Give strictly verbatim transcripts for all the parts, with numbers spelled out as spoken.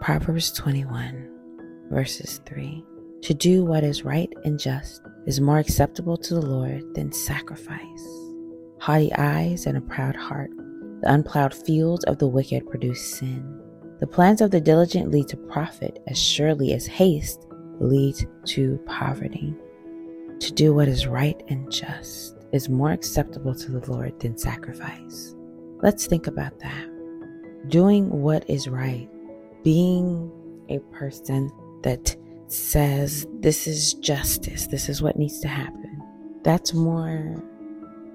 Proverbs twenty-one, verses three. To do what is right and just is more acceptable to the Lord than sacrifice. Haughty eyes and a proud heart, the unplowed fields of the wicked produce sin. The plans of the diligent lead to profit as surely as haste leads to poverty. To do what is right and just is more acceptable to the Lord than sacrifice. Let's think about that. Doing what is right, being a person that says this is justice, this is what needs to happen, that's more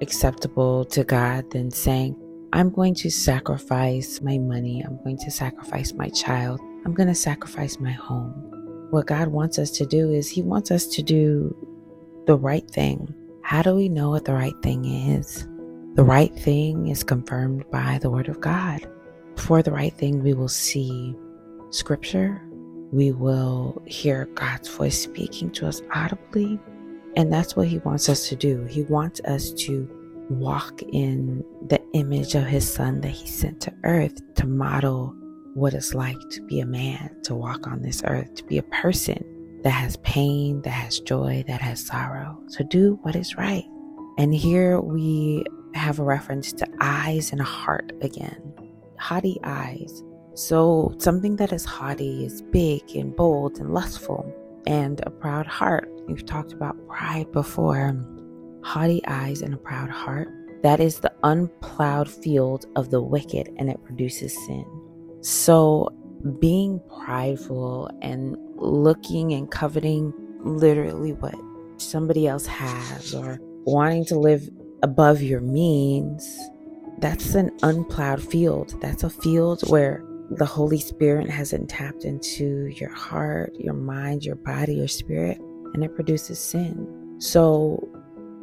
acceptable to God than saying, I'm going to sacrifice my money, I'm going to sacrifice my child, I'm going to sacrifice my home. What God wants us to do is He wants us to do the right thing. How do we know what the right thing is? The right thing is confirmed by the Word of God. For the right thing, we will see Scripture. We will hear God's voice speaking to us audibly. And that's what He wants us to do. He wants us to walk in the image of His Son that He sent to earth to model what it's like to be a man, to walk on this earth, to be a person that has pain, that has joy, that has sorrow. So do what is right. And here we have a reference to eyes and a heart again. Haughty eyes. So something that is haughty is big and bold and lustful. And a proud heart. We've talked about pride before. Haughty eyes and a proud heart. That is the unplowed field of the wicked, and it produces sin. So being prideful and looking and coveting literally what somebody else has, or wanting to live above your means, that's an unplowed field. That's a field where the Holy Spirit hasn't tapped into your heart, your mind, your body, your spirit, and it produces sin. So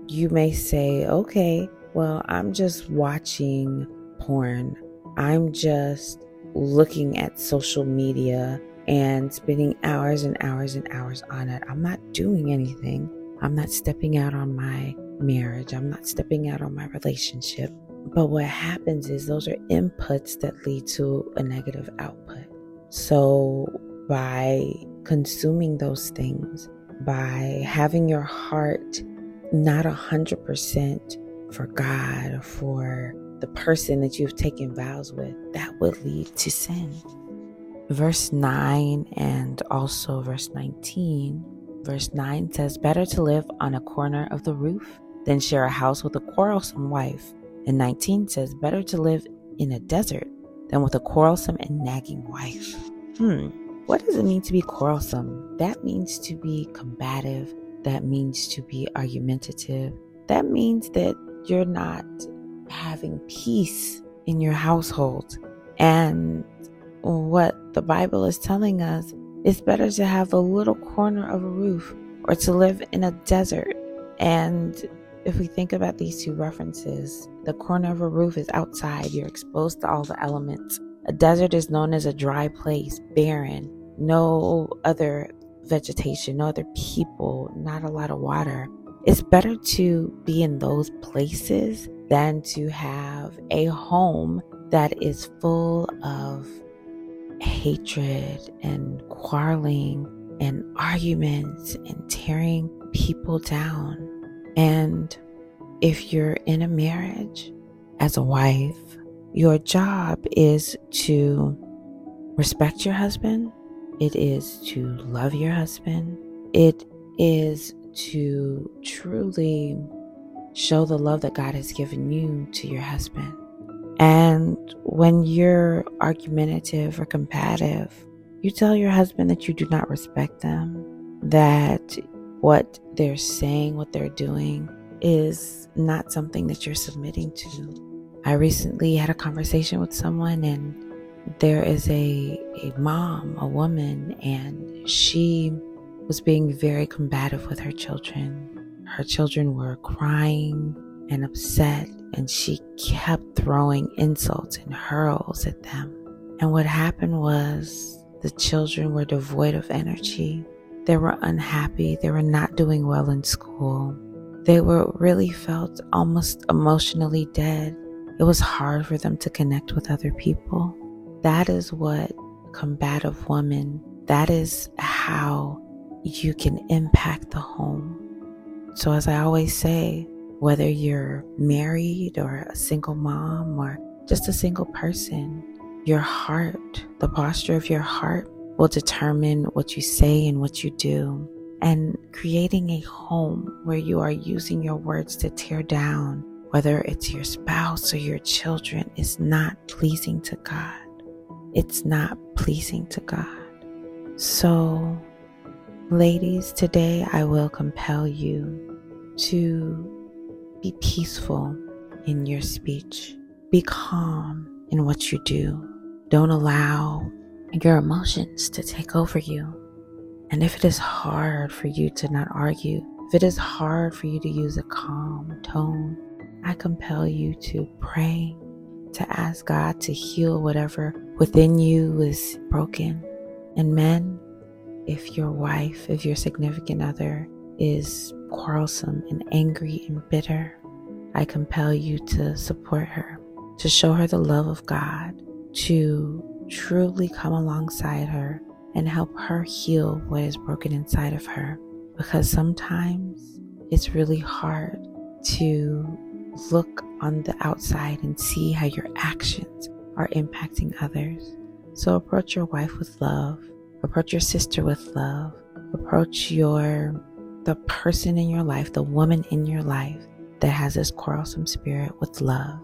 you may say, okay, well, I'm just watching porn. I'm just looking at social media and spending hours and hours and hours on it. I'm not doing anything. I'm not stepping out on my marriage. I'm not stepping out on my relationship. But what happens is those are inputs that lead to a negative output. So by consuming those things, by having your heart not one hundred percent for God or for the person that you've taken vows with, that would lead to sin. Verse nine and also verse nineteen. Verse nine says, better to live on a corner of the roof than share a house with a quarrelsome wife. And nineteen says, better to live in a desert than with a quarrelsome and nagging wife. Hmm. What does it mean to be quarrelsome? That means to be combative. That means to be argumentative. That means that you're not having peace in your household. And what the Bible is telling us, it's better to have a little corner of a roof or to live in a desert. And if we think about these two references, the corner of a roof is outside. You're exposed to all the elements. A desert is known as a dry place, barren, no other vegetation, no other people, not a lot of water. It's better to be in those places than to have a home that is full of hatred and quarreling and arguments and tearing people down. And if you're in a marriage as a wife, your job is to respect your husband. It is to love your husband. It is to truly show the love that God has given you to your husband. And when you're argumentative or combative, you tell your husband that you do not respect them, that what they're saying, what they're doing is not something that you're submitting to. I recently had a conversation with someone, and there is a, a mom, a woman, and she was being very combative with her children. Her children were crying and upset, and she kept throwing insults and hurls at them. And what happened was the children were devoid of energy. They were unhappy. They were not doing well in school. They were really felt almost emotionally dead. It was hard for them to connect with other people. That is what combative woman, that is how you can impact the home. So as I always say, whether you're married or a single mom or just a single person, your heart, the posture of your heart will determine what you say and what you do. And creating a home where you are using your words to tear down, whether it's your spouse or your children, is not pleasing to God. It's not pleasing to God. So, ladies, today I will compel you to be peaceful in your speech. Be calm in what you do. Don't allow your emotions to take over you. And if it is hard for you to not argue, if it is hard for you to use a calm tone, I compel you to pray, to ask God to heal whatever within you is broken. And men, if your wife, if your significant other is quarrelsome and angry and bitter, I compel you to support her, to show her the love of God, to truly come alongside her and help her heal what is broken inside of her. Because sometimes it's really hard to look on the outside and see how your actions are impacting others. So approach your wife with love. Approach your sister with love. Approach your the person in your life, the woman in your life that has this quarrelsome spirit with love.